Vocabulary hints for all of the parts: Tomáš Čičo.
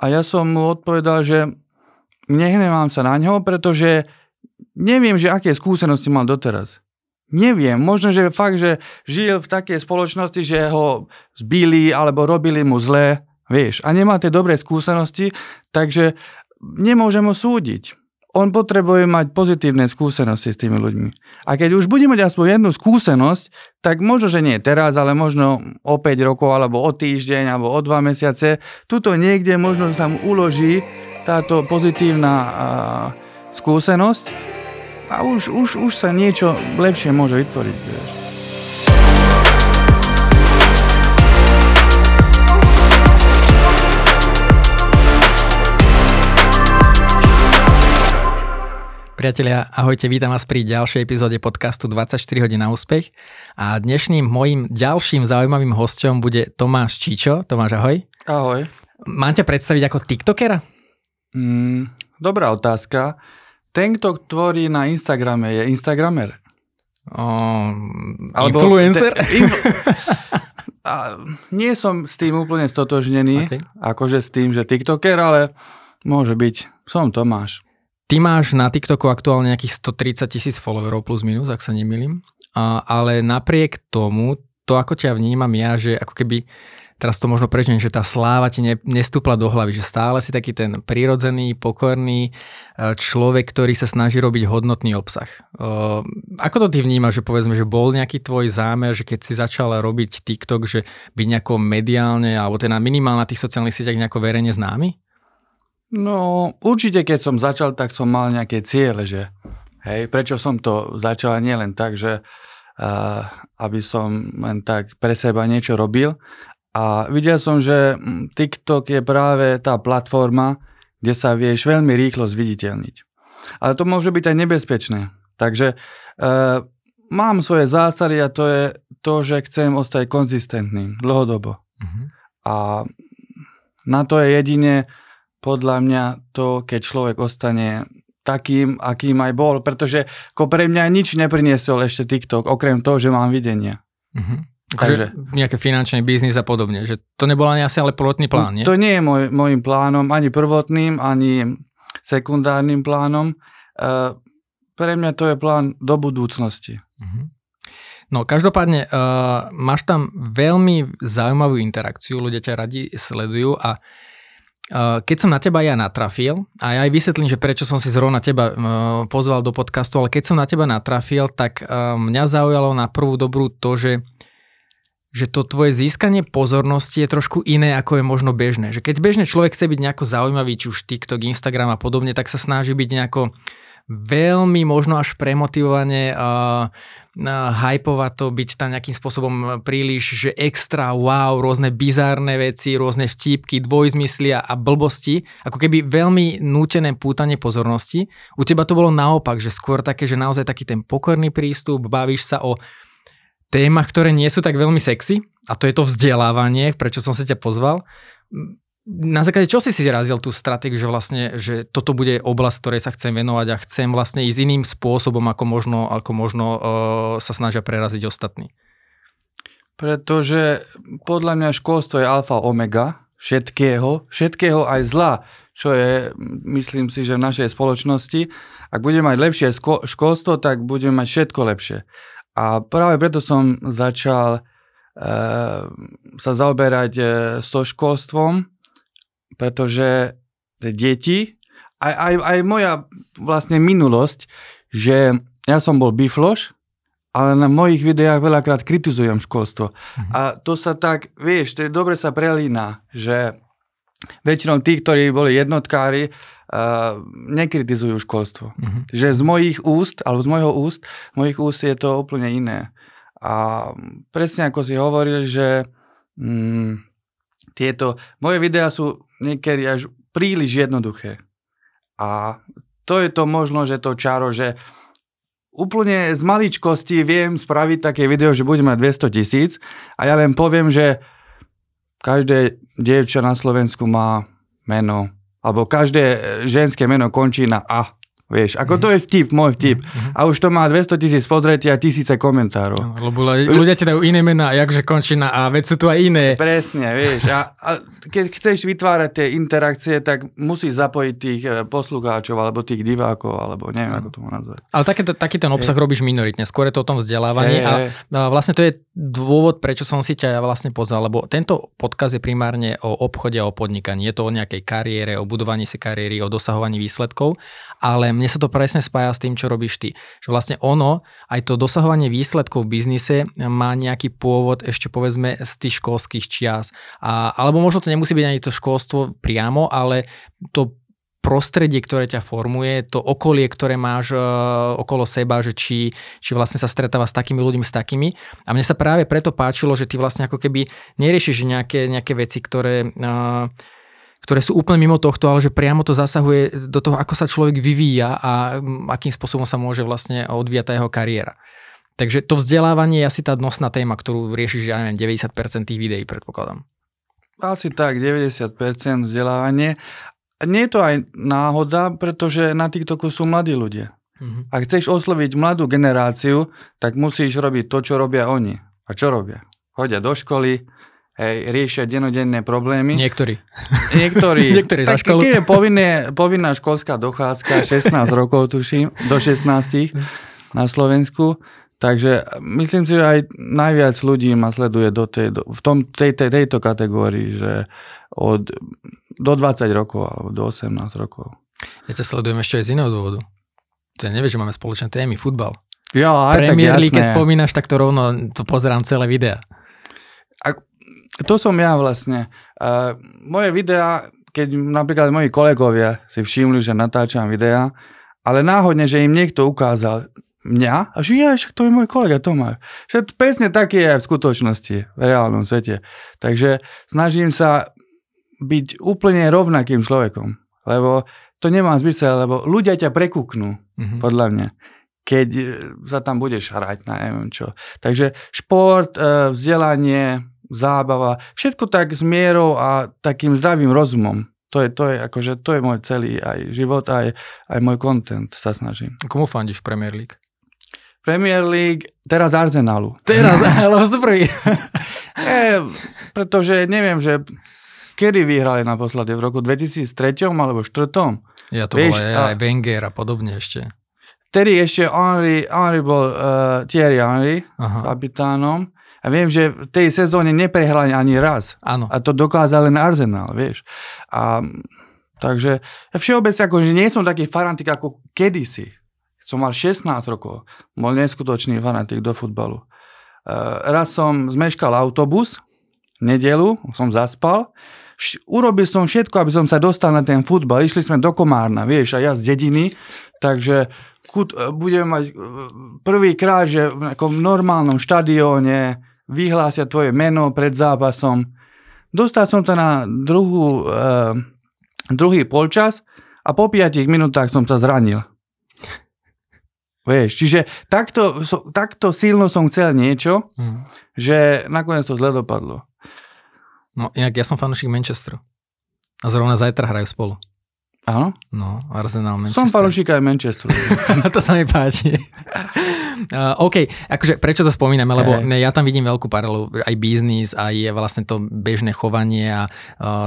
A ja som mu odpovedal, že nehnevám sa na ňo, pretože neviem, že aké skúsenosti mal doteraz. Neviem, možno, že fakt, že žil v takej spoločnosti, že ho zbili alebo robili mu zlé, vieš, a nemá tie dobré skúsenosti, takže nemôžem ho súdiť. On potrebuje mať pozitívne skúsenosti s tými ľuďmi. A keď už budeme mať aspoň jednu skúsenosť, tak možno, že nie teraz, ale možno o 5 rokov, alebo o týždeň, alebo o 2 mesiace, tuto niekde možno sa mu uloží táto pozitívna skúsenosť a už sa niečo lepšie môže vytvoriť, vieš. Priatelia, ahojte, vítam vás pri ďalšej epizóde podcastu 24 hodín na úspech a dnešným mojím ďalším zaujímavým hosťom bude Tomáš Čičo. Tomáš, ahoj. Ahoj. Mám ťa predstaviť ako tiktokera? Dobrá otázka. Ten, kto tvorí na Instagrame, je instagramer. Influencer? Nie som s tým úplne stotožnený, okay. Akože s tým, že tiktoker, ale môže byť. Som Tomáš. Ty máš na TikToku aktuálne nejakých 130,000 followerov plus minus, ak sa nemýlim. Ale napriek tomu, to ako ťa vnímam ja, že ako keby, teraz to možno prežnem, že tá sláva ti nestúpla do hlavy, že stále si taký ten prirodzený, pokorný človek, ktorý sa snaží robiť hodnotný obsah. Ako to ty vnímaš, že povedzme, že bol nejaký tvoj zámer, že keď si začal robiť TikTok, že byť nejako mediálne, alebo teda minimálne na tých sociálnych sieťach nejako verejne známy? No, určite keď som začal, tak som mal nejaké ciele, že hej, prečo som to začal a nie len tak, že aby som len tak pre seba niečo robil. A videl som, že TikTok je práve tá platforma, kde sa vieš veľmi rýchlo zviditeľniť. Ale to môže byť aj nebezpečné. Takže mám svoje zásady a to je to, že chcem ostať konzistentný dlhodobo. Mm-hmm. A na to je jedine podľa mňa to, keď človek ostane takým, akým aj bol, pretože ako pre mňa nič nepriniesol ešte TikTok, okrem toho, že mám videnia. Mm-hmm. Takže nejaké finančný biznis a podobne, že to nebol ani asi ale prvotný plán, nie? To nie je môjim plánom, ani prvotným, ani sekundárnym plánom. Pre mňa to je plán do budúcnosti. Mm-hmm. No, každopádne, máš tam veľmi zaujímavú interakciu, ľudia ťa radi sledujú a keď som na teba ja natrafil, a ja aj vysvetlím, že prečo som si zrovna teba pozval do podcastu, ale keď som na teba natrafil, tak mňa zaujalo na prvú dobrú to, že to tvoje získanie pozornosti je trošku iné, ako je možno bežné. Že keď bežný človek chce byť nejako zaujímavý, či už TikTok, Instagram a podobne, tak sa snaží byť nejako veľmi možno až premotivovane hypovať to, byť tam nejakým spôsobom príliš, že extra, wow, rôzne bizárne veci, rôzne vtípky, dvojzmyslia a blbosti, ako keby veľmi nútené pútanie pozornosti. U teba to bolo naopak, že skôr také, že naozaj taký ten pokorný prístup, bavíš sa o témach, ktoré nie sú tak veľmi sexy a to je to vzdelávanie, prečo som sa ťa pozval. Na základe čo si razil tú stratégiu, že vlastne, že toto bude oblasť, ktorej sa chcem venovať a chcem vlastne ísť iným spôsobom, ako možno sa snažia preraziť ostatní? Pretože podľa mňa školstvo je alfa omega všetkého aj zla, čo je, myslím si, že v našej spoločnosti. Ak budeme mať lepšie školstvo, tak budeme mať všetko lepšie. A práve preto som začal sa zaoberať so školstvom, pretože deti, aj moja vlastne minulosť, že ja som bol bifloš, ale na mojich videách veľakrát kritizujem školstvo. Mm-hmm. A to sa tak, vieš, to je dobre sa prelína, že väčšinou tí, ktorí boli jednotkári, nekritizujú školstvo. Mm-hmm. Že z mojich úst, alebo z mojich úst je to úplne iné. A presne ako si hovoril, že tieto moje videá sú niekedy až príliš jednoduché. A to je to možno, že to čaro, že úplne z maličkosti viem spraviť také video, že budem mať 200,000 a ja len poviem, že každé dievča na Slovensku má meno, alebo každé ženské meno končí na A. Vieš, ako to je vtip, môj vtip. A už to má 200 000 pozretia a tisíce komentárov. No, lebo ľudia ti dajú iné mená, jakže končina a veď sú tu aj iné. Presne, vieš. A keď chceš vytvárať tie interakcie, tak musíš zapojiť tých poslucháčov alebo tých divákov, alebo neviem, ako tomu nazvať. Ale taký ten obsah robíš minoritne, skôr je to o tom vzdelávaní. A vlastne to je dôvod, prečo som si ťa vlastne pozval, lebo tento podcast je primárne o obchode a o podnikaní. Je to o nejakej kariére, o budovaní si kariéry, o dosahovaní výsledkov, ale mne sa to presne spája s tým, čo robíš ty. Že vlastne ono, aj to dosahovanie výsledkov v biznise má nejaký pôvod ešte povedzme z tých školských čias. Alebo možno to nemusí byť ani to školstvo priamo, ale to prostredie, ktoré ťa formuje, to okolie, ktoré máš okolo seba, že či vlastne sa stretáva s takými ľuďmi, s takými. A mne sa práve preto páčilo, že ty vlastne ako keby neriešiš nejaké veci, ktoré sú úplne mimo tohto, ale že priamo to zasahuje do toho, ako sa človek vyvíja a akým spôsobom sa môže vlastne odvíjať tá jeho kariéra. Takže to vzdelávanie je asi tá nosná téma, ktorú riešiš, ja neviem, 90% tých videí, predpokladám. Asi tak, 90% vzdelávanie. Nie je to aj náhoda, pretože na TikToku sú mladí ľudia. Mm-hmm. Ak chceš osloviť mladú generáciu, tak musíš robiť to, čo robia oni. A čo robia? Chodia do školy, riešia dennodenné problémy. Niektorí. Niektorí za školu. Keď je povinná školská dochádzka, 16 rokov tuším, do 16 na Slovensku, takže myslím si, že aj najviac ľudí ma sleduje v tejto kategórii, že do 20 rokov alebo do 18 rokov. Ja ťa sledujem ešte aj z iného dôvodu. Ty nevieš, že máme spoločné témy, futbal. Jo, aj Premier League, keď spomínaš, tak to rovno to pozerám celé videa. To som ja vlastne. Moje videá, keď napríklad moji kolegovia si všimli, že natáčam videá, ale náhodne, že im niekto ukázal mňa, a že ja, však to je môj kolega Tomáš. Však presne tak je aj v skutočnosti, v reálnom svete. Takže snažím sa byť úplne rovnakým človekom, lebo to nemá zmysel, lebo ľudia ťa prekúknú, podľa mňa, keď sa tam budeš hrať na neviem čo. Takže šport, vzdelanie, zábava, všetko tak s mierou a takým zdravým rozumom. To je akože, to je môj celý aj život, aj môj content sa snažím. Komu fandíš Premier League? Premier League, teraz Arsenalu. Teraz, super. Pretože neviem, že kedy vyhrali naposledy, v roku 2003 alebo 2004? Ja to bol aj Wenger a podobne ešte. Tedy ešte Henry bol Thierry Henry kapitánom. A viem, že v tej sezóne neprehrali ani raz. Áno. A to dokázal len Arsenal, vieš. A takže všeobecne akože nie som taký fanatik ako kedysi. Som mal 16 rokov. Bol neskutočný fanatik do futbalu. Raz som zmeškal autobus, nedeľu, som zaspal. Urobil som všetko, aby som sa dostal na ten futbal. Išli sme do Komárna, vieš, a ja z dediny. Takže budeme mať prvýkrát, že v normálnom štadióne vyhlásia tvoje meno pred zápasom. Dostal som sa na druhý polčas a po 5 minútach som sa zranil. Vieš, čiže takto silno som chcel niečo, že nakoniec to zle dopadlo. No inak ja som fanúšik Manchesteru. A zrovna zajtra hrajú spolu. Áno? No, Arsenal, Manchester. Som fanúšik aj Manchesteru. To sa mi páči. OK, akože prečo to spomíname, lebo ja tam vidím veľkú paralelu, aj biznis, aj vlastne to bežné chovanie a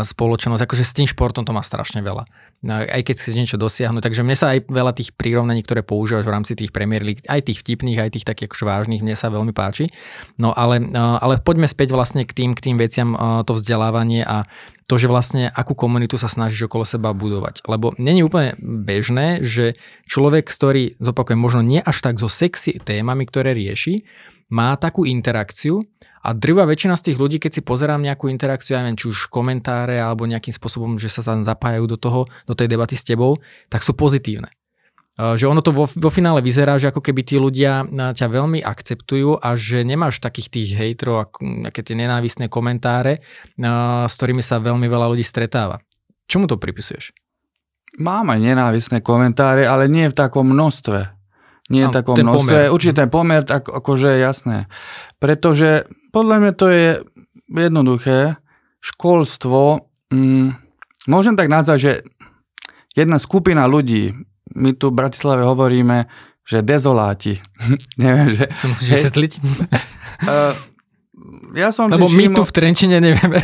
spoločnosť, akože s tým športom to má strašne veľa. Aj keď chceš niečo dosiahnuť, takže mne sa aj veľa tých prirovnaní, ktoré používaš v rámci tých Premier League, aj tých vtipných, aj tých takých akože vážnych, mne sa veľmi páči. No ale poďme späť vlastne k tým veciam, to vzdelávanie a to, že vlastne akú komunitu sa snažíš okolo seba budovať. Lebo nie je úplne bežné, že človek, ktorý, zopakujem, možno nie až tak so sexy témami, ktoré rieši, má takú interakciu a drvá väčšina z tých ľudí, keď si pozerám nejakú interakciu, ja neviem, či už komentáre alebo nejakým spôsobom, že sa tam zapájajú do tej debaty s tebou, tak sú pozitívne. Že ono to vo finále vyzerá, že ako keby tí ľudia ťa veľmi akceptujú a že nemáš takých tých hejtrov, aké tie nenávisné komentáre, s ktorými sa veľmi veľa ľudí stretáva. Čomu to pripisuješ? Mám aj nenávisné komentáre, ale nie v takom množstve. Nie v takom množstve. Určite ten pomer, akože jasné. Pretože podľa mňa to je jednoduché. Školstvo, môžem tak nazvať, že jedna skupina ľudí my tu v Bratislave hovoríme, že dezoláti. Neviem, že... To musíš vysvetliť? Ja som lebo my tu v Trenčine nevieme.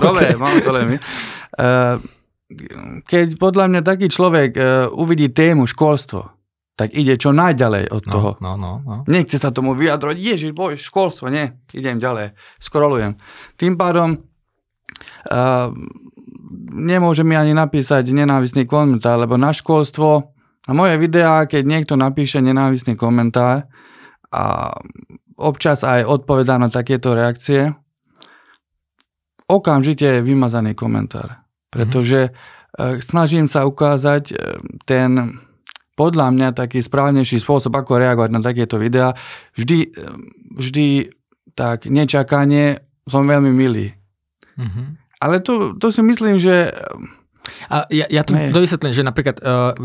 Dobre, okay. Mám to len my. Keď podľa mňa taký človek uvidí tému školstvo, tak ide čo najďalej od toho. No. Nechce sa tomu vyjadroť, ježiš, boj, školstvo, nie, idem ďalej, scrollujem. Tým pádom nemôže mi ani napísať nenávistný komentár, lebo na školstvo, na moje videá, keď niekto napíše nenávistný komentár a občas aj odpovedá na takéto reakcie, okamžite je vymazaný komentár. Pretože snažím sa ukázať ten, podľa mňa, taký správnejší spôsob, ako reagovať na takéto videá. Vždy tak nečakanie, som veľmi milý. Ale to si myslím, že... A ja tu dovysvetlím, že napríklad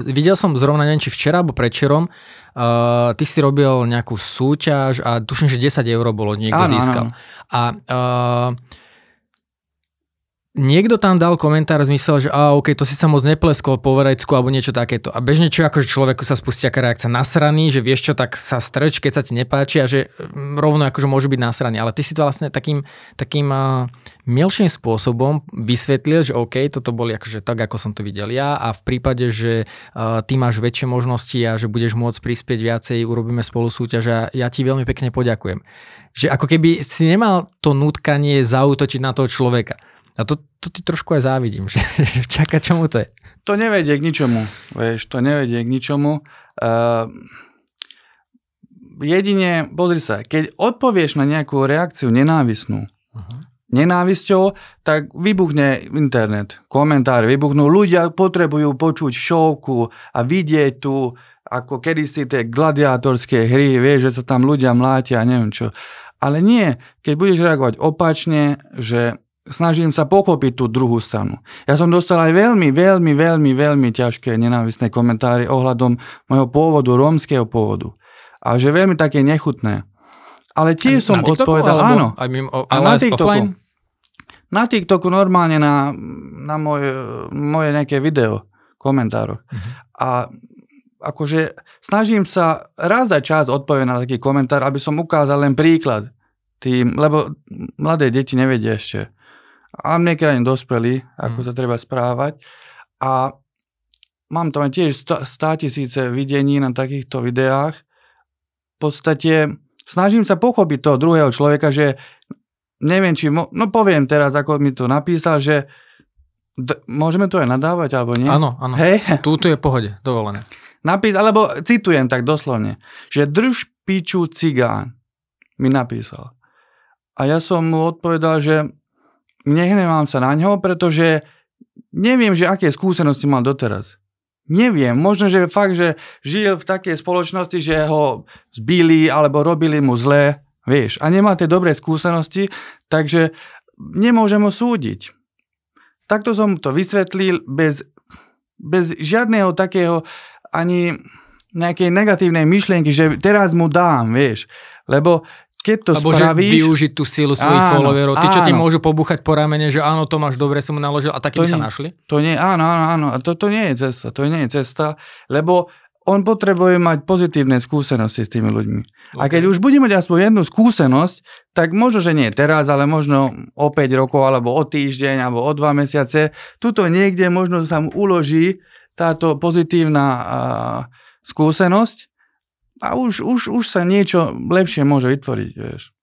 videl som zrovna, neviem, či včera alebo predvčerom, ty si robil nejakú súťaž a tuším, že 10 eur bolo, niekto získal. A... niekto tam dal komentár v zmysle, že OK, to si sa moc nepleskol po verejcku alebo niečo takéto. A bežne čo, akože človeku sa spustí aká reakcia nasraný, že vieš čo, tak sa strč, keď sa ti nepáči a že rovno akože môže byť nasraný. Ale ty si to vlastne takým milším spôsobom vysvetlil, že OK, toto boli akože tak, ako som to videl ja a v prípade, že ty máš väčšie možnosti a že budeš môcť prispieť viacej, urobíme spolu súťaž a ja ti veľmi pekne poďakujem. Že ako keby si nemal to nutkanie zaútočiť na toho človeka. A to ti trošku aj závidím, že čaká, čomu to je. To nevedie k ničomu, vieš, jedine, pozri sa, keď odpovieš na nejakú reakciu nenávisnú, nenávisťou, tak vybuchne internet, komentár, vybuchnú, ľudia potrebujú počuť šovku a vidieť tu, ako kedysi tie gladiátorské hry, vieš, že sa tam ľudia mlátia, neviem čo. Ale nie, keď budeš reagovať opačne, že snažím sa pochopiť tú druhú stranu. Ja som dostal aj veľmi ťažké nenávisné komentáry ohľadom mojho pôvodu, rómskeho pôvodu. A že veľmi také nechutné. Ale tiež som odpovedal, áno. A na TikToku. Na TikToku normálne na moje nejaké video, komentáro. A akože snažím sa raz za čas odpovedať na taký komentár, aby som ukázal len príklad tým, lebo mladé deti nevedia ešte. A niekedy ani dospelí, ako sa treba správať. A mám tam tiež 100 000 videní na takýchto videách. V podstate snažím sa pochopiť toho druhého človeka, že neviem, či... poviem teraz, ako mi to napísal, že môžeme to aj nadávať, alebo nie? Áno. Hej? Túto je pohode, dovolené. Alebo citujem tak doslovne, že drž piču cigán, mi napísal. A ja som mu odpovedal, že nehnevám sa na ňo, pretože neviem, že aké skúsenosti mal doteraz. Neviem, možno, že fakt, že žil v takej spoločnosti, že ho zbili alebo robili mu zlé, vieš, a nemá tie dobré skúsenosti, takže nemôžem ho súdiť. Takto som to vysvetlil bez žiadneho takého ani nejakej negatívnej myšlienky, že teraz mu dám, vieš, lebo keď to alebo spravíš... Alebo že využiť tú sílu svojich followerov. Tí, čo ti môžu pobúchať po ramene, že áno, to máš dobre, som mu naložil a taký by sa našli? To nie, áno. To nie je cesta. Lebo on potrebuje mať pozitívne skúsenosti s tými ľuďmi. Okay. A keď už bude mať aspoň jednu skúsenosť, tak možno, že nie teraz, ale možno o 5 rokov, alebo o týždeň, alebo o 2 mesiace, tuto niekde možno sa mu uloží táto pozitívna skúsenosť a už sa niečo lepšie môže vytvoriť, vieš.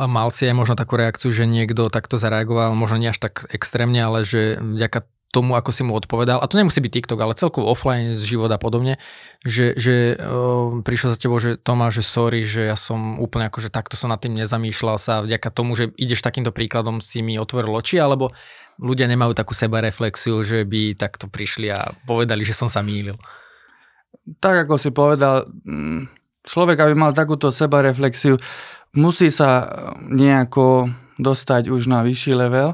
A mal si aj možno takú reakciu, že niekto takto zareagoval, možno nie až tak extrémne, ale že vďaka tomu, ako si mu odpovedal, a to nemusí byť TikTok, ale celkovo offline, z života a podobne, že prišlo za tebou, že Tomáš, že sorry, že ja som úplne akože takto som nad tým nezamýšľal sa, vďaka tomu, že ideš takýmto príkladom, si mi otvoril oči, alebo ľudia nemajú takú sebareflexiu, že by takto prišli a povedali, že som sa mýlil. Tak, ako si povedal, človek, aby mal takúto sebareflexiu, musí sa nejako dostať už na vyšší level.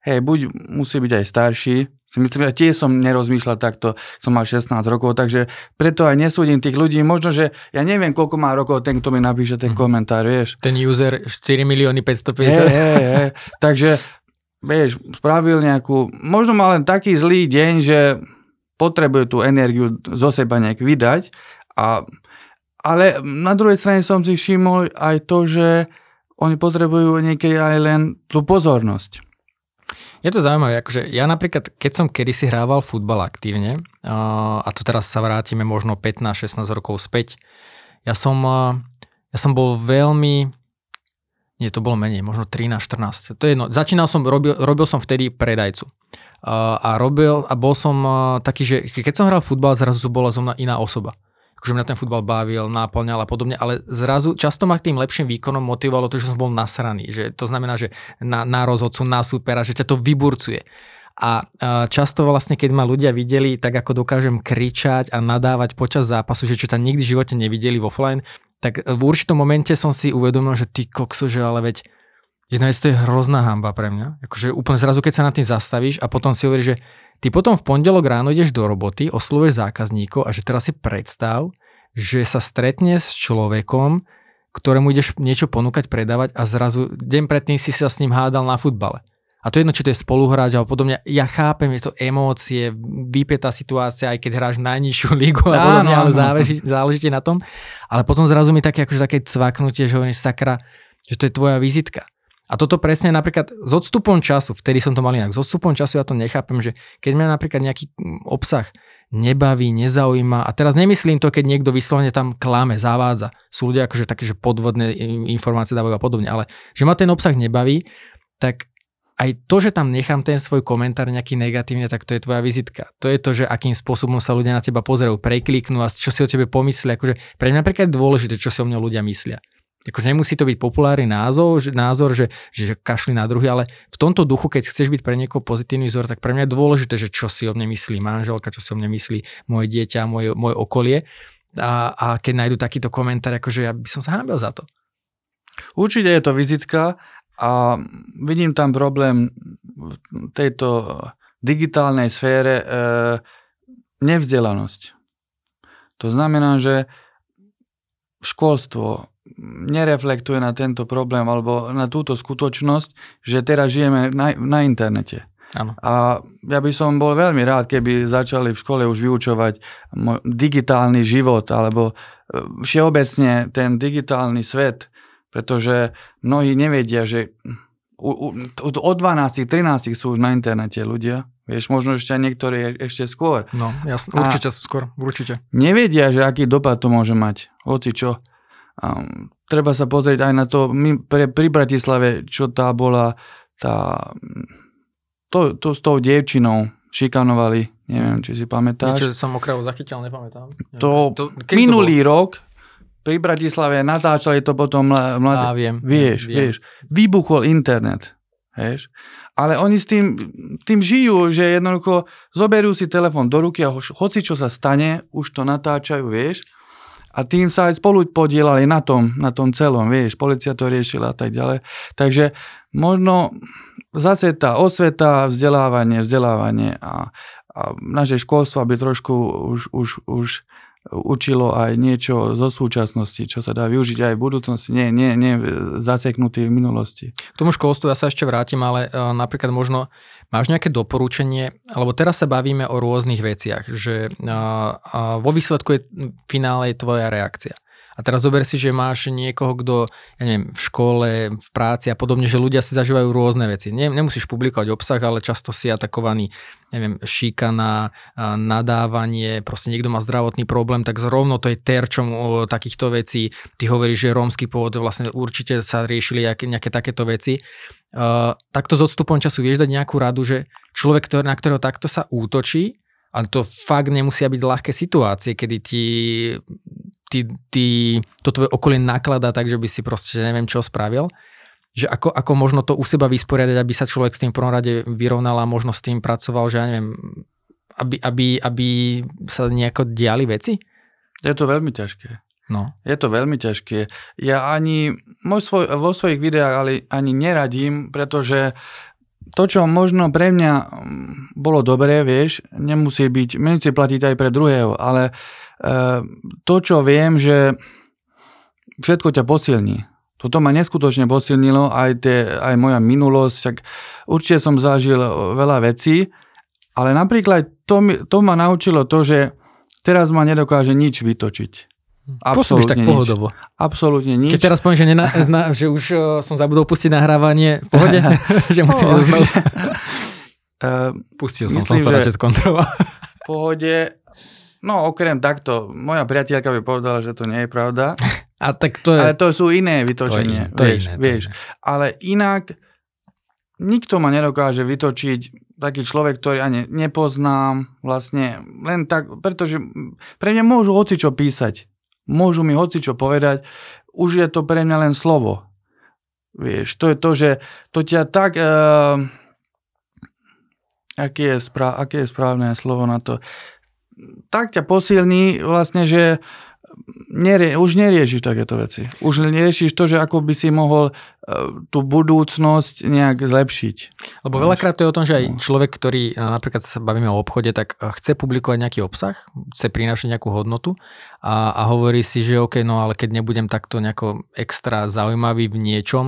Hej, buď musí byť aj starší. Myslím, že tiež som nerozmýšľal takto, som mal 16 rokov, takže preto aj nesúdim tých ľudí. Možno, že ja neviem, koľko má rokov ten, kto mi napíše ten komentár, vieš. Ten user 4 550 000. Hej. Takže, vieš, spravil nejakú... Možno mal len taký zlý deň, že... potrebujú tú energiu zo seba nejak vydať. Ale na druhej strane som si všimol aj to, že oni potrebujú niekedy aj len tú pozornosť. Je to zaujímavé, akože ja napríklad, keď som kedysi hrával futbal aktívne, a to teraz sa vrátime možno 15-16 rokov späť, ja som bol veľmi... Nie, to bolo menej, možno 13-14. To je jedno. Robil som vtedy predajcu. A bol som taký, že keď som hral futbal, zrazu bola zo mňa iná osoba. Akože mňa ten futbal bavil, náplňal a podobne, ale zrazu často ma k tým lepším výkonom motivovalo to, že som bol nasraný. Že to znamená, že na rozhodcu, na súpera, že ťa to vyburcuje. A často vlastne, keď ma ľudia videli, tak ako dokážem kričať a nadávať počas zápasu, že čo ťa nikdy v živote nevideli v offline, tak v určitom momente som si uvedomil, že ty kokso, že ale veď jedna vec, to je hrozná hanba pre mňa. Akože úplne zrazu, keď sa nad tým zastavíš a potom si hovoríš, že ty potom v pondelok ráno ideš do roboty, oslovuješ zákazníkov a že teraz si predstav, že sa stretne s človekom, ktorému ideš niečo ponúkať, predávať a zrazu deň predtým si sa s ním hádal na futbale. A to je jedno, či to je spoluhráč alebo podobne. Ja chápem, je to emócie, vypätá situácia, aj keď hráš najnižšiu lígu a podobne, ale záleží na tom. Ale potom zrazu mi také cvaknutie, že hovoríš sakra, že to je tvoja vizitka. A toto presne napríklad s odstupom času, vtedy som to mal inak, s odstupom času ja to nechápem, že keď mňa napríklad nejaký obsah nebaví, nezaujíma, a teraz nemyslím to, keď niekto vyslovene tam klame, zavádza, sú ľudia akože také, že podvodné informácie dávajú a podobne, ale že ma ten obsah nebaví, tak aj to, že tam nechám ten svoj komentár nejaký negatívne, tak to je tvoja vizitka. To je to, že akým spôsobom sa ľudia na teba pozerajú, prekliknú a čo si o tebe pomyslia. Akože pre mňa napríklad je dôležité, čo si o mňa ľudia myslia. Akože nemusí to byť populárny názor, že kašli na druhý, ale v tomto duchu, keď chceš byť pre niekoho pozitívny vzor, tak pre mňa je dôležité, že čo si o mne myslí manželka, čo si o mne myslí moje dieťa, moje okolie. A keď nájdu takýto komentár, akože ja by som sa hanbil za to. Určite je to vizitka. A vidím tam problém v tejto digitálnej sfére nevzdelanosť. To znamená, že školstvo nereflektuje na tento problém alebo na túto skutočnosť, že teraz žijeme na internete. Áno. A ja by som bol veľmi rád, keby začali v škole už vyučovať digitálny život alebo všeobecne ten digitálny svet. Pretože mnohí nevedia, že od 12-13 sú už na internete ľudia. Vieš, možno ešte niektorí ešte skôr. No, jasne, určite skôr, určite. Nevedia, že aký dopad to môže mať. Hocičo. Treba sa pozrieť aj na to, pri Bratislave, čo tá bola, to s tou dievčinou šikanovali. Neviem, či si pamätáš. Niečo som okravo zachytil, nepamätám. Minulý rok... Pri Bratislave natáčali to potom mladí. Vieš. Vybuchol internet. Vieš? Ale oni s tým žijú, že jednoducho zoberú si telefón do ruky a hoci čo sa stane, už to natáčajú, vieš. A tým sa aj spolu podielali na tom celom, vieš. Polícia to riešila a tak ďalej. Takže možno zase tá osveta, vzdelávanie a naše školstvo by trošku už učilo aj niečo zo súčasnosti, čo sa dá využiť aj v budúcnosti, nie zaseknutý v minulosti. K tomu školstvu ja sa ešte vrátim, ale napríklad možno máš nejaké doporučenie, alebo teraz sa bavíme o rôznych veciach, že vo výsledku je v finále tvoja reakcia. A teraz zober si, že máš niekoho, kto, ja neviem, v škole, v práci a podobne, že ľudia si zažívajú rôzne veci. Nemusíš publikovať obsah, ale často si atakovaný, neviem, šikana, nadávanie, proste niekto má zdravotný problém, tak zrovna to je terčom takýchto vecí. Ty hovoríš, že rómsky pôvod, vlastne určite sa riešili nejaké takéto veci. Takto s odstupom času vieš dať nejakú radu, že človek, na ktorého takto sa útočí, a to fakt nemusia byť ľahké situácie, kedy to tvoje okolie nakladá tak, že by si proste neviem čo spravil, že ako možno to u seba vysporiadať, aby sa človek s tým v prvom rade vyrovnal a možno s tým pracoval, že ja neviem, aby sa nejako diali veci? Je to veľmi ťažké. No. Je to veľmi ťažké. Ja ani vo svojich videách ale ani neradím, pretože to, čo možno pre mňa bolo dobré, vieš, nemusí platiť aj pre druhého, ale to, čo viem, že všetko ťa posilní. Toto ma neskutočne posilnilo, aj moja minulosť, tak určite som zažil veľa vecí, ale napríklad to ma naučilo to, že teraz ma nedokáže nič vytočiť. Absolutne tak nič. Pohodovo. Absolútne nič. Keď teraz poviem, že, že už som zabudol pustiť nahrávanie, v pohode? Že musím znovu. Pustil som to radšej skontroloval. V pohode. No okrem takto, moja priateľka by povedala, že to nie je pravda. A tak to je... Ale to sú iné vytočenie. To je iné. Ale inak nikto ma nedokáže vytočiť. Taký človek, ktorý ani nepoznám, vlastne len tak, pretože pre mňa môžu hocičo písať. Môžu mi hocičo povedať. Už je to pre mňa len slovo. Vieš, to je to, že to ťa tak... aké je správne slovo na to? Tak ťa posilní vlastne, že už neriešiš takéto veci. Už neriešiš to, že ako by si mohol tú budúcnosť nejak zlepšiť. Lebo veľakrát to je o tom, že aj človek, ktorý napríklad sa bavíme o obchode, tak chce publikovať nejaký obsah, chce prinášať nejakú hodnotu a hovorí si, že OK, no ale keď nebudem takto nejako extra zaujímavý v niečom,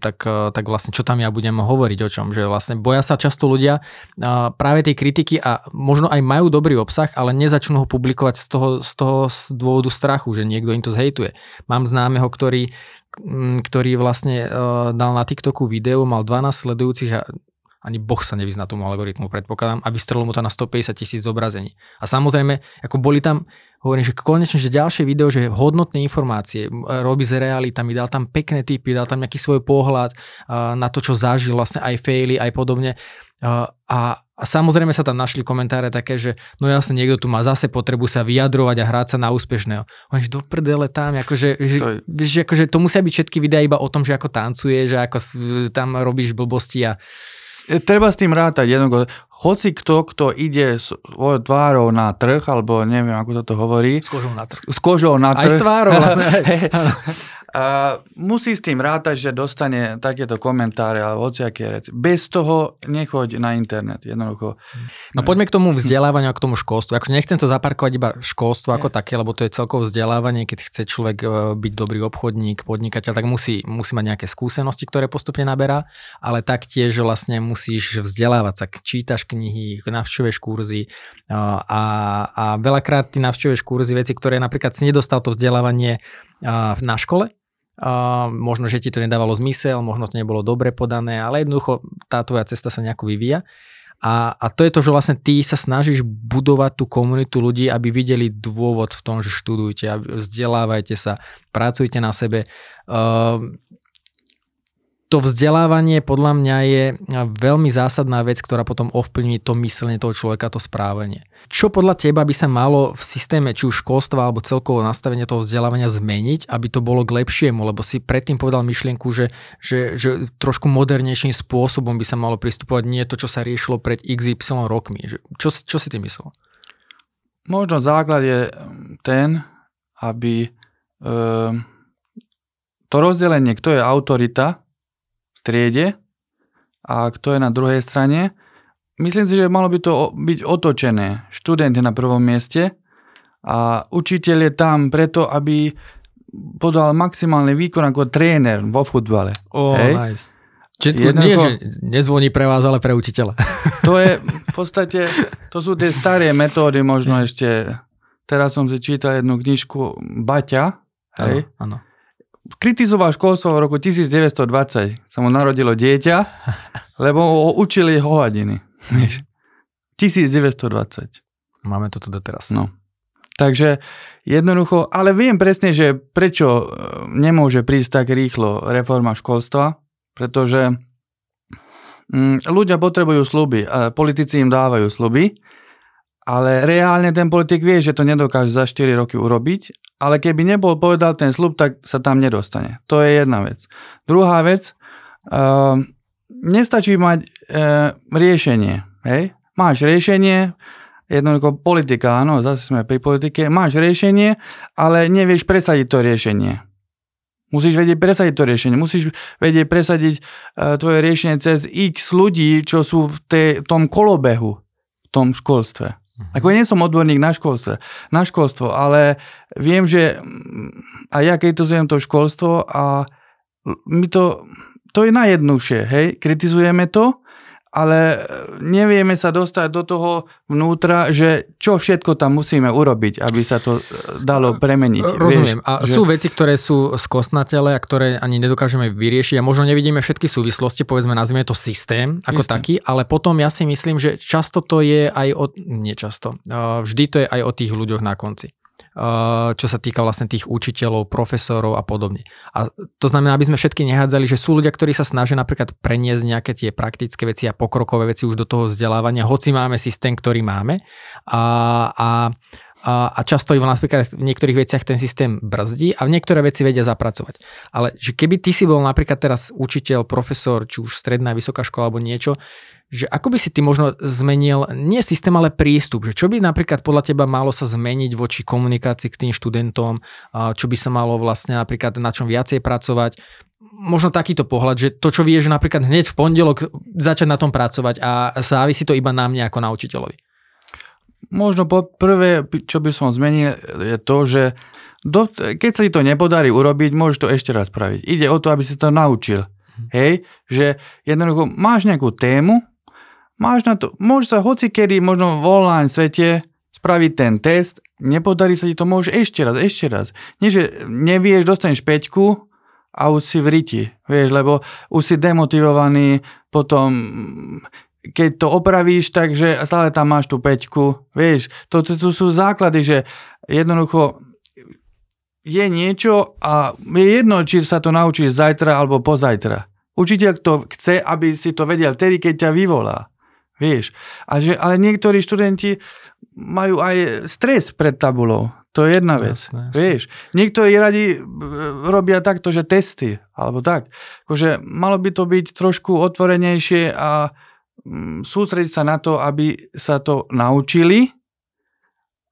tak vlastne čo tam ja budem hovoriť o čom? Že vlastne boja sa často ľudia práve tej kritiky a možno aj majú dobrý obsah, ale nezačnú ho publikovať z toho dôvodu strachu, že niekto im to zhejtuje. Mám známeho, ktorý vlastne dal na TikToku video, mal 12 sledujúcich a ani boh sa nevyzná tomu algoritmu, predpokladám, a vystrelil mu to na 150,000 zobrazení. A samozrejme, ako boli tam, hovorím, že konečne, že ďalšie video, že hodnotné informácie, robí s realitami, dal tam pekné tipy, dal tam nejaký svoj pohľad na to, čo zažil, vlastne aj faily, aj podobne. A samozrejme sa tam našli komentáre také, že no jasne, niekto tu má zase potrebu sa vyjadrovať a hráť sa na úspešného. Hovoríš, do prdele tam, akože to musia byť všetky videá iba o tom, že ako tancuje, že ako tam robíš blbosti a... Treba s tým rátať jednoducho. Hoci kto ide svojou tvárou na trh, alebo neviem, ako sa to hovorí. S kožou na trh. Aj s tvárou vlastne. Musí s tým rátať, že dostane takéto komentáre alebo hociaké reci. Bez toho nechoď na internet jednoducho. No poďme k tomu vzdelávaniu a k tomu školstvu. Akože nechcem to zaparkovať iba školstvo ako také, lebo to je celkovo vzdelávanie. Keď chce človek byť dobrý obchodník, podnikateľ, tak musí mať nejaké skúsenosti, ktoré postupne naberá, ale taktiež vlastne musíš vzdelávať sa, čítať knihy, navštevuješ kurzy a veľakrát ty navštevuješ kurzy veci, ktoré napríklad si nedostal to vzdelávanie na škole. Možno, že ti to nedávalo zmysel, možno to nebolo dobre podané, ale jednoducho tá tvoja cesta sa nejako vyvíja. A to je to, že vlastne ty sa snažíš budovať tú komunitu ľudí, aby videli dôvod v tom, že študujte, vzdelávajte sa, pracujte na sebe. To vzdelávanie podľa mňa je veľmi zásadná vec, ktorá potom ovplyvní to myslenie toho človeka, to správanie. Čo podľa teba by sa malo v systéme či už školstva alebo celkovo nastavenie toho vzdelávania zmeniť, aby to bolo k lepšiemu? Lebo si predtým povedal myšlienku, že trošku modernejším spôsobom by sa malo pristupovať, nie to, čo sa riešilo pred XY rokmi. Čo si ty myslel? Možno základ je ten, aby to rozdelenie, kto je autorita, triede a kto je na druhej strane. Myslím si, že malo by to byť otočené. Študent je na prvom mieste a učiteľ je tam preto, aby podal maximálny výkon ako tréner vo futbale. Nice. Čiže nie, že nezvoní pre vás, ale pre učiteľa. To je v podstate, to sú tie staré metódy možno ešte. Teraz som si čítal jednu knižku Baťa. Áno. Kritizoval školstvo v roku 1920. Sa mu narodilo dieťa, lebo ho učili hovadiny. 1920. Máme toto doteraz. No. Takže jednoducho, ale viem presne, že prečo nemôže prísť tak rýchlo reforma školstva, pretože ľudia potrebujú sľuby, politici im dávajú sľuby, ale reálne ten politik vie, že to nedokáže za 4 roky urobiť, ale keby nebol povedal ten sľub, tak sa tam nedostane. To je jedna vec. Druhá vec, nestačí mať riešenie. Hej? Máš riešenie, jednoducho politika, áno, zase sme pri politike, máš riešenie, ale nevieš presadiť to riešenie. Musíš vedieť presadiť to riešenie, musíš vedieť presadiť tvoje riešenie cez x ľudí, čo sú v tom kolobehu, v tom školstve. Ako ja nie som odborník na školstvo, ale viem, že a ja keď to zjem to školstvo a my to je najjednúšie, hej, kritizujeme to ale nevieme sa dostať do toho vnútra, že čo všetko tam musíme urobiť, aby sa to dalo premeniť. Rozumiem. Vieš, a že... sú veci, ktoré sú skostnatele a ktoré ani nedokážeme vyriešiť a možno nevidíme všetky súvislosti, povedzme, nazvime to systém ako taký, ale potom ja si myslím, že často to je aj o... Nie často. Vždy to je aj o tých ľuďoch na konci. Čo sa týka vlastne tých učiteľov, profesorov a podobne. A to znamená, aby sme všetky nehádzali, že sú ľudia, ktorí sa snažia napríklad preniesť nejaké tie praktické veci a pokrokové veci už do toho vzdelávania, hoci máme systém, ktorý máme. A často napríklad v niektorých veciach ten systém brzdí a v niektoré veci vedia zapracovať. Ale že keby ty si bol napríklad teraz učiteľ, profesor, či už stredná, vysoká škola alebo niečo, že ako by si ty možno zmenil, nie systém, ale prístup, že čo by napríklad podľa teba malo sa zmeniť voči komunikácii k tým študentom, čo by sa malo vlastne napríklad na čom viacej pracovať, možno takýto pohľad, že to, čo vieš napríklad hneď v pondelok začať na tom pracovať a závisí to iba na mne ako na učiteľovi. Možno po prvé, čo by som zmenil, je to, že keď sa ti to nepodarí urobiť, môžeš to ešte raz spraviť. Ide o to, aby si to naučil. Hej? Že jednoducho máš nejakú tému, máš na to, môžeš sa hocikedy možno v online svete spraviť ten test, nepodarí sa ti to, môžeš ešte raz. Nie, že nevieš, dostaneš 5 a už si v riti, vieš, lebo už si demotivovaný, potom... keď to opravíš, takže stále tam máš tú 5, vieš, to sú základy, že jednoducho je niečo a je jedno, či sa to naučíš zajtra alebo pozajtra. Učiteľ to chce, aby si to vedel vtedy, keď ťa vyvolá, vieš. Ale niektorí študenti majú aj stres pred tabulou, to je jedna vec, jasne. Vieš. Niektorí radi robia takto, že testy, alebo tak. Akože malo by to byť trošku otvorenejšie a sústrediť sa na to, aby sa to naučili,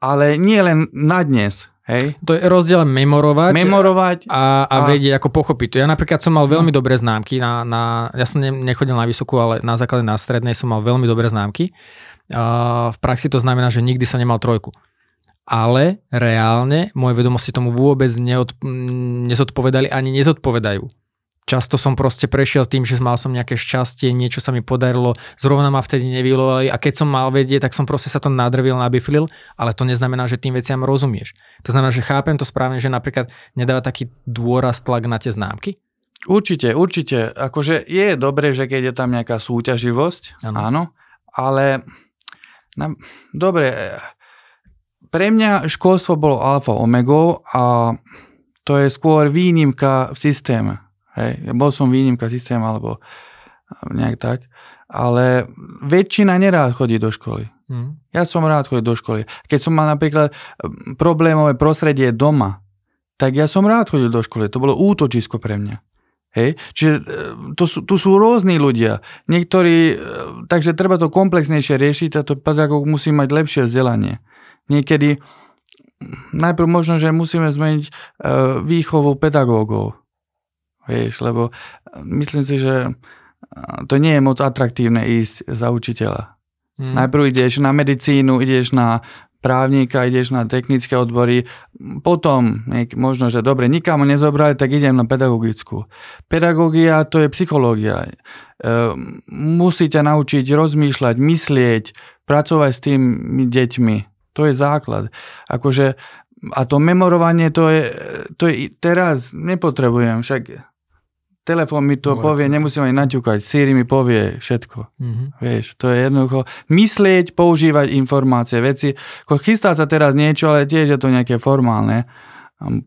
ale nie len na dnes. Hej? To je rozdiel memorovať a vedieť, ako pochopiť to. Ja napríklad som mal veľmi dobré známky, ja som nechodil na vysokú, ale na základe na strednej som mal veľmi dobré známky. V praxi to znamená, že nikdy som nemal 3. Ale reálne moje vedomosti tomu vôbec nezodpovedali ani nezodpovedajú. Často som proste prešiel tým, že mal som nejaké šťastie, niečo sa mi podarilo, zrovna ma vtedy nevylovali a keď som mal vedieť, tak som proste sa to nadrvil, nabiflil, ale to neznamená, že tým veciam rozumieš. To znamená, že chápem to správne, že napríklad nedáva taký dôraz tlak na tie známky? Určite. Akože je dobré, že keď je tam nejaká súťaživosť, áno ale dobre, pre mňa školstvo bolo alfa omegou a to je skôr výnimka v systéme. Hej, bol som výnimka systém alebo nejak tak, ale väčšina nerád chodí do školy. Ja som rád chodil do školy. Keď som mal napríklad problémové prostredie doma, tak ja som rád chodil do školy. To bolo útočisko pre mňa. Hej, čiže tu sú rôzni ľudia. Niektorí, takže treba to komplexnejšie riešiť a to pedagóg musí mať lepšie vzdelanie. Niekedy najprv možno, že musíme zmeniť výchovu pedagógov. Vieš, lebo myslím si, že to nie je moc atraktívne ísť za učiteľa. Najprv ideš na medicínu, ideš na právnika, ideš na technické odbory, potom možno, že dobre, nikam nezobrali, tak idem na pedagogickú. Pedagógia to je psychológia. Musí ťa naučiť rozmýšľať, myslieť, pracovať s tými deťmi. To je základ. Akože a to memorovanie, to je teraz nepotrebujem, však telefón mi to povie, nemusím ani naťukať, Siri mi povie všetko. Vieš, to je jednoducho myslieť, používať informácie, veci. Chystá sa teraz niečo, ale tiež je to nejaké formálne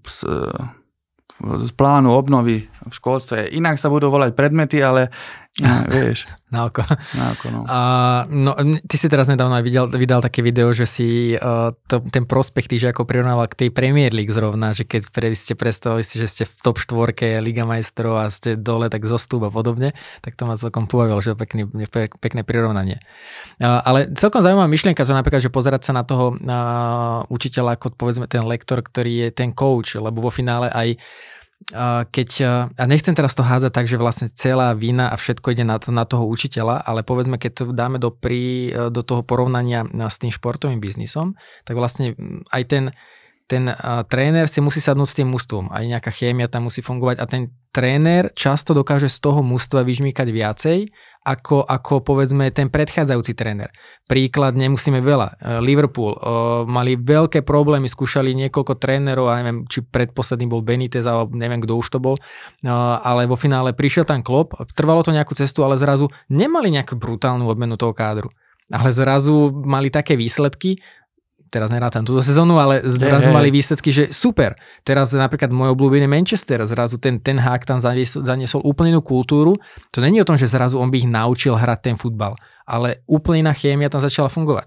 z plánu obnovy v školstve. Inak sa budú volať predmety, ale vieš. Na oko no. Ty si teraz nedávno aj vydal také video, že si ten prospekt, že ako prirovnával k tej Premier League zrovna, že keď ste predstavili si, že ste v top 4 Liga majstrov a ste dole tak zostúp a podobne, tak to ma celkom pobavilo, že pekné prirovnanie. Ale celkom zaujímavá myšlienka, že napríklad, že pozerať sa na toho učiteľa ako povedzme ten lektor, ktorý je ten coach, lebo vo finále aj keď, a nechcem teraz to házať tak, že vlastne celá vina a všetko ide na toho učiteľa, ale povedzme, keď to dáme do toho porovnania s tým športovým biznisom, tak vlastne aj ten ten tréner si musí sadnúť s tým mužstvom. Aj nejaká chémia tam musí fungovať a ten tréner často dokáže z toho mužstva vyžmýkať viacej ako povedzme ten predchádzajúci tréner. Príklad nemusíme veľa. Liverpool mali veľké problémy, skúšali niekoľko trénerov, a neviem, či predposledný bol Benitez, alebo neviem, kto už to bol, ale vo finále prišiel tam Klopp, trvalo to nejakú cestu, ale zrazu nemali nejakú brutálnu obmenu toho kádru. Ale zrazu mali také výsledky, teraz nerátam túto sezónu, ale zrazu mali výsledky, že super. Teraz napríklad môj obľúbený Manchester, zrazu ten hák tam zaniesol úplne inú kultúru. To není o tom, že zrazu on by ich naučil hrať ten futbal, ale úplne iná chémia tam začala fungovať.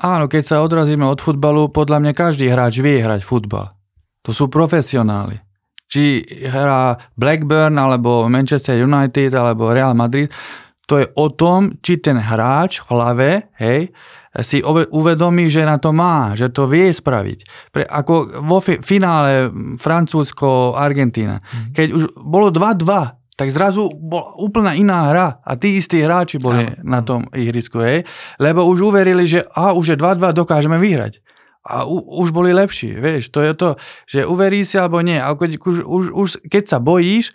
Áno, keď sa odrazíme od futbalu, podľa mňa každý hráč vie hrať futbal. To sú profesionáli. Či hrá Blackburn, alebo Manchester United, alebo Real Madrid, to je o tom, či ten hráč v hlave, hej, si uvedomí, že na to má, že to vie spraviť. Ako vo finále Francúzsko-Argentína. Keď už bolo 2-2, tak zrazu bola úplná iná hra a tí istí hráči boli na tom ihrisku, hej, lebo už uverili, že už je 2-2, dokážeme vyhrať. A už boli lepší, vieš, to je to, že uverí si alebo nie. A keď sa bojíš,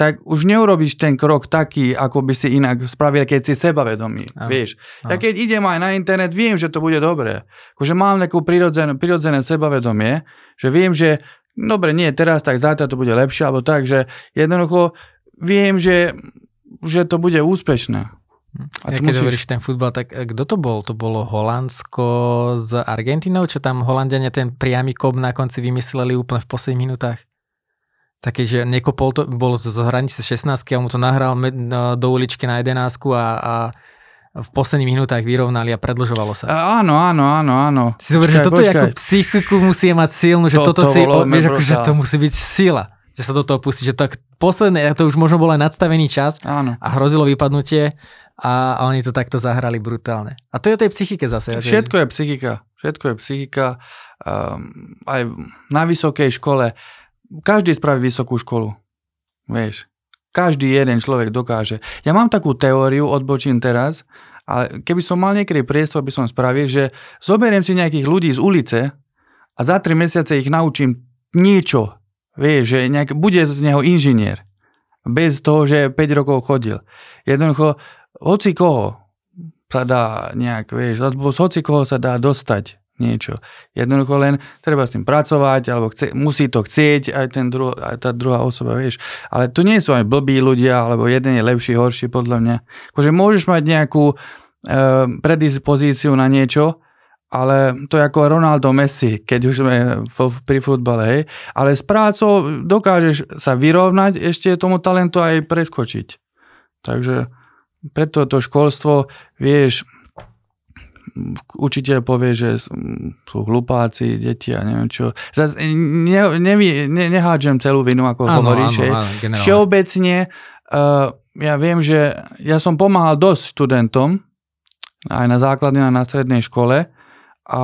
tak už neurobíš ten krok taký, ako by si inak spravil, keď si sebavedomý, vieš. Ja keď idem aj na internet, viem, že to bude dobré. Akože mám nejakú prirodzené sebavedomie, že viem, že dobre, nie teraz, tak zajtra to bude lepšie, alebo tak, že jednoducho viem, že to bude úspešné. A keď hovoríš ten futbal, tak kto to bol? To bolo Holandsko s Argentínou, čo tam Holandiania ten priamy kop na konci vymysleli úplne v posledných minútach? Taký, že nekopol to, bol z hranice 16-ky a mu to nahral do uličky na 11-ku a v posledných minútach vyrovnali a predĺžovalo sa. Áno. Si zober, že toto je ako psychiku musí mať silnú, že toto si, vieš, ako, že to musí byť sila, že sa do toho pustí, že tak posledné, to už možno bol aj nadstavený čas a hrozilo vypadnutie a oni to takto zahrali brutálne. A to je o tej psychike zase. Všetko je psychika, aj na vysokej škole. Každý spraví vysokú školu, vieš. Každý jeden človek dokáže. Ja mám takú teóriu, odbočím teraz, ale keby som mal niekedy priestor, by som spravil, že zoberiem si nejakých ľudí z ulice a za 3 mesiace ich naučím niečo, vieš, že bude z neho inžinier, bez toho, že 5 rokov chodil. Jednoducho, hoci koho sa dá nejak, vieš, alebo hoci koho sa dá dostať niečo. Jednoducho len treba s tým pracovať, alebo musí to chcieť aj aj tá druhá osoba, vieš. Ale tu nie sú aj blbí ľudia, alebo jeden je lepší, horší, podľa mňa. Akože môžeš mať nejakú predispozíciu na niečo, ale to je ako Ronaldo Messi, keď už sme pri futbale, hej. Ale s prácou dokážeš sa vyrovnať, ešte tomu talentu aj preskočiť. Takže preto to školstvo, vieš, učiteľ povie, že sú hlupáci, deti a neviem čo. Nehádžem celú vinu, ako hovoríš. Všeobecne, ja viem, že ja som pomáhal dosť študentom, aj na základnej a na strednej škole, a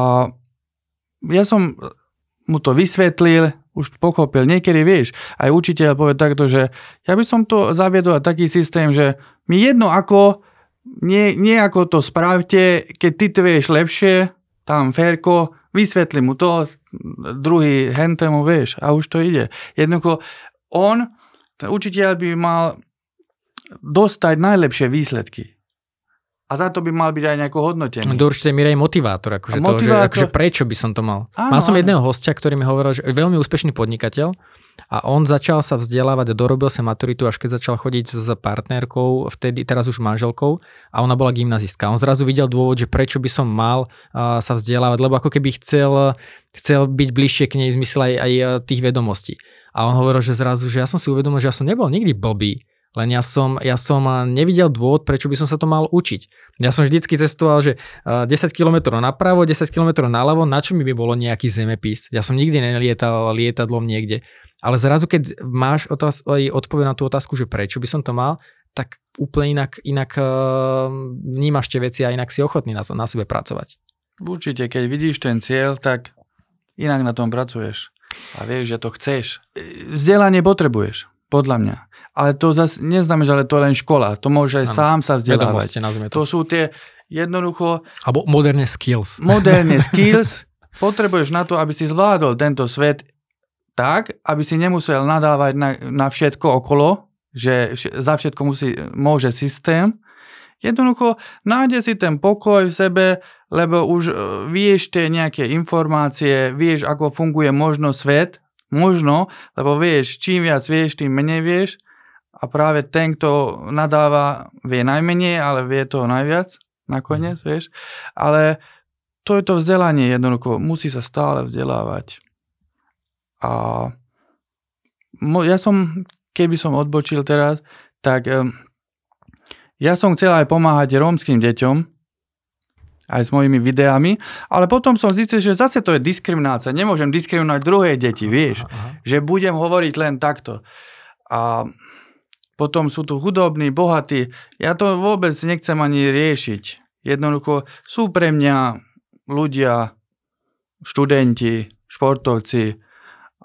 ja som mu to vysvetlil, už pochopil. Niekedy, vieš, aj učiteľ povie takto, že ja by som to zaviedol taký systém, že mi jedno ako... Nie ako to spravte, keď ty to vieš lepšie, tam férko, vysvetli mu to, druhý hentemu, vieš, a už to ide. Jednoducho, ten učiteľ by mal dostať najlepšie výsledky. A za to by mal byť aj nejako hodnotený. Do určitej míry je motivátor. Akože prečo by som to mal? Áno, mal som jedného hostia, ktorý mi hovoril, že je veľmi úspešný podnikateľ a on začal sa vzdelávať, dorobil sa maturitu, až keď začal chodiť s partnerkou, vtedy teraz už manželkou, a ona bola gymnazistka. On zrazu videl dôvod, že prečo by som mal sa vzdelávať, lebo ako keby chcel byť bližšie k nej v zmysle aj tých vedomostí. A on hovoril, že zrazu, že ja som si uvedomil, že ja som nebol nikdy blbý. Len ja som nevidel dôvod, prečo by som sa to mal učiť. Ja som vždycky cestoval, že 10 km napravo, 10 km naľavo, na čo mi by bolo nejaký zemepis. Ja som nikdy nelietal lietadlom niekde. Ale zrazu, keď máš odpoveď na tú otázku, že prečo by som to mal, tak úplne inak vnímaš tie veci a inak si ochotný na sebe pracovať. Určite, keď vidíš ten cieľ, tak inak na tom pracuješ. A vieš, že to chceš. Vzdelanie potrebuješ, podľa mňa. Ale to zase neznamená, že to je len škola. To môže aj sám sa vzdelávať. To sú tie jednoducho... Alebo moderné skills. potrebuješ na to, aby si zvládol tento svet tak, aby si nemusel nadávať na všetko okolo, že za všetko môže systém. Jednoducho nájde si ten pokoj v sebe, lebo už vieš tie nejaké informácie, vieš, ako funguje možno svet, lebo vieš, čím viac vieš, tým menej vieš. A práve ten, kto nadáva, vie najmenej, ale vie to najviac nakoniec, vieš. Ale to je to vzdelanie jednoducho. Musí sa stále vzdelávať. A ja som, keby som odbočil teraz, tak ja som chcel aj pomáhať rómskym deťom, aj s mojimi videami, ale potom som zistil, že zase to je diskriminácia. Nemôžem diskriminovať druhé deti, vieš. Že budem hovoriť len takto. A potom sú tu chudobní, bohatí. Ja to vôbec nechcem ani riešiť. Jednoducho sú pre mňa ľudia, študenti, športovci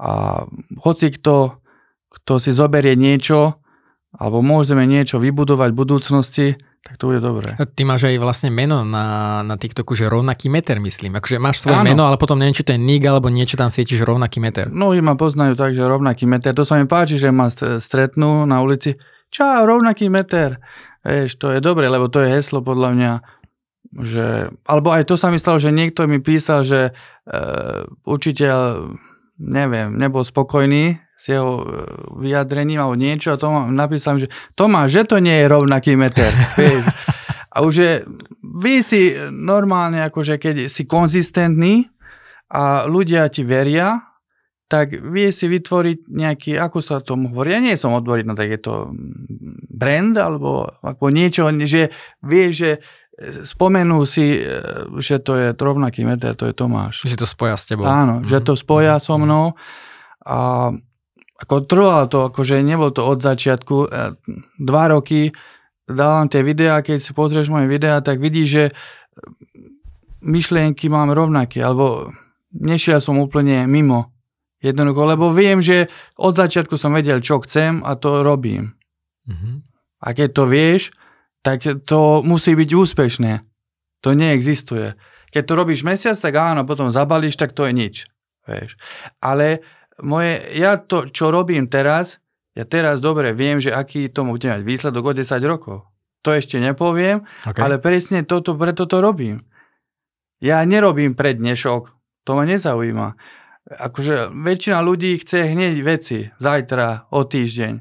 a hocikto, kto si zoberie niečo, alebo môžeme niečo vybudovať v budúcnosti, tak to bude dobré. Ty máš aj vlastne meno na TikToku, že rovnaký meter, myslím. Akože máš svoje meno, ale potom neviem, či to je nick, alebo niečo tam svietiš rovnaký meter. Mnohí ma poznajú tak, že rovnaký meter. To sa mi páči, že ma stretnú na ulici. Čau, rovnaký meter. Vieš, to je dobre, lebo to je heslo podľa mňa. Že... Alebo aj to sa mi stalo, že niekto mi písal, že učiteľ, neviem, nebol spokojný s jeho vyjadrením alebo niečo a napísal mi, že Tomáš, že to nie je rovnaký meter. A už je, vy si normálne, akože keď si konzistentný a ľudia ti veria, tak vie si vytvoriť nejaký, ako sa tomu hovorí, ja nie som odborník na takéto brand alebo niečo, že vie, že spomenú si, že to je rovnaký meter, to je Tomáš. Že to spoja s tebou. Áno, že to spoja so mnou a ako trvalo to, akože nebolo to od začiatku, 2 roky dávam tie videá, keď si pozrieš moje videá, tak vidíš, že myšlienky mám rovnaké, alebo nešiel som úplne mimo. Jednoducho, lebo viem, že od začiatku som vedel, čo chcem a to robím. Mm-hmm. A keď to vieš, tak to musí byť úspešné. To neexistuje. Keď to robíš mesiac, tak áno, potom zabalíš, tak to je nič. Vieš. Ale ja to, čo robím teraz, ja teraz dobre viem, že aký to bude mať výsledok o 10 rokov. To ešte nepoviem, okay. Ale presne toto, preto to robím. Ja nerobím pre dnešok, to ma nezaujíma. Akože väčšina ľudí chce hneď veci, zajtra, o týždeň.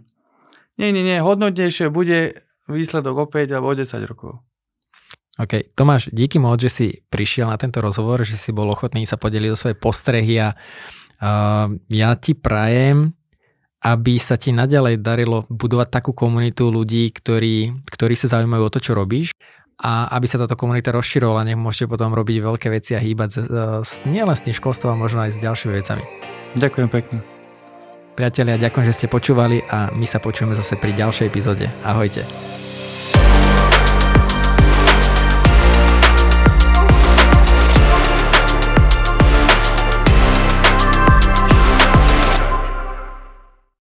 Nie, hodnotnejšie bude výsledok o 5 alebo o 10 rokov. OK. Tomáš, díky moc, že si prišiel na tento rozhovor, že si bol ochotný sa podeliť o svoje postrehy a ja ti prajem, aby sa ti naďalej darilo budovať takú komunitu ľudí, ktorí sa zaujímajú o to, čo robíš a aby sa táto komunita rozširovala, nech môžete potom robiť veľké veci a hýbať nielen s tým školstvom, možno aj s ďalšími vecami. Ďakujem pekne. Priatelia, ďakujem, že ste počúvali a my sa počujeme zase pri ďalšej epizóde. Ahojte.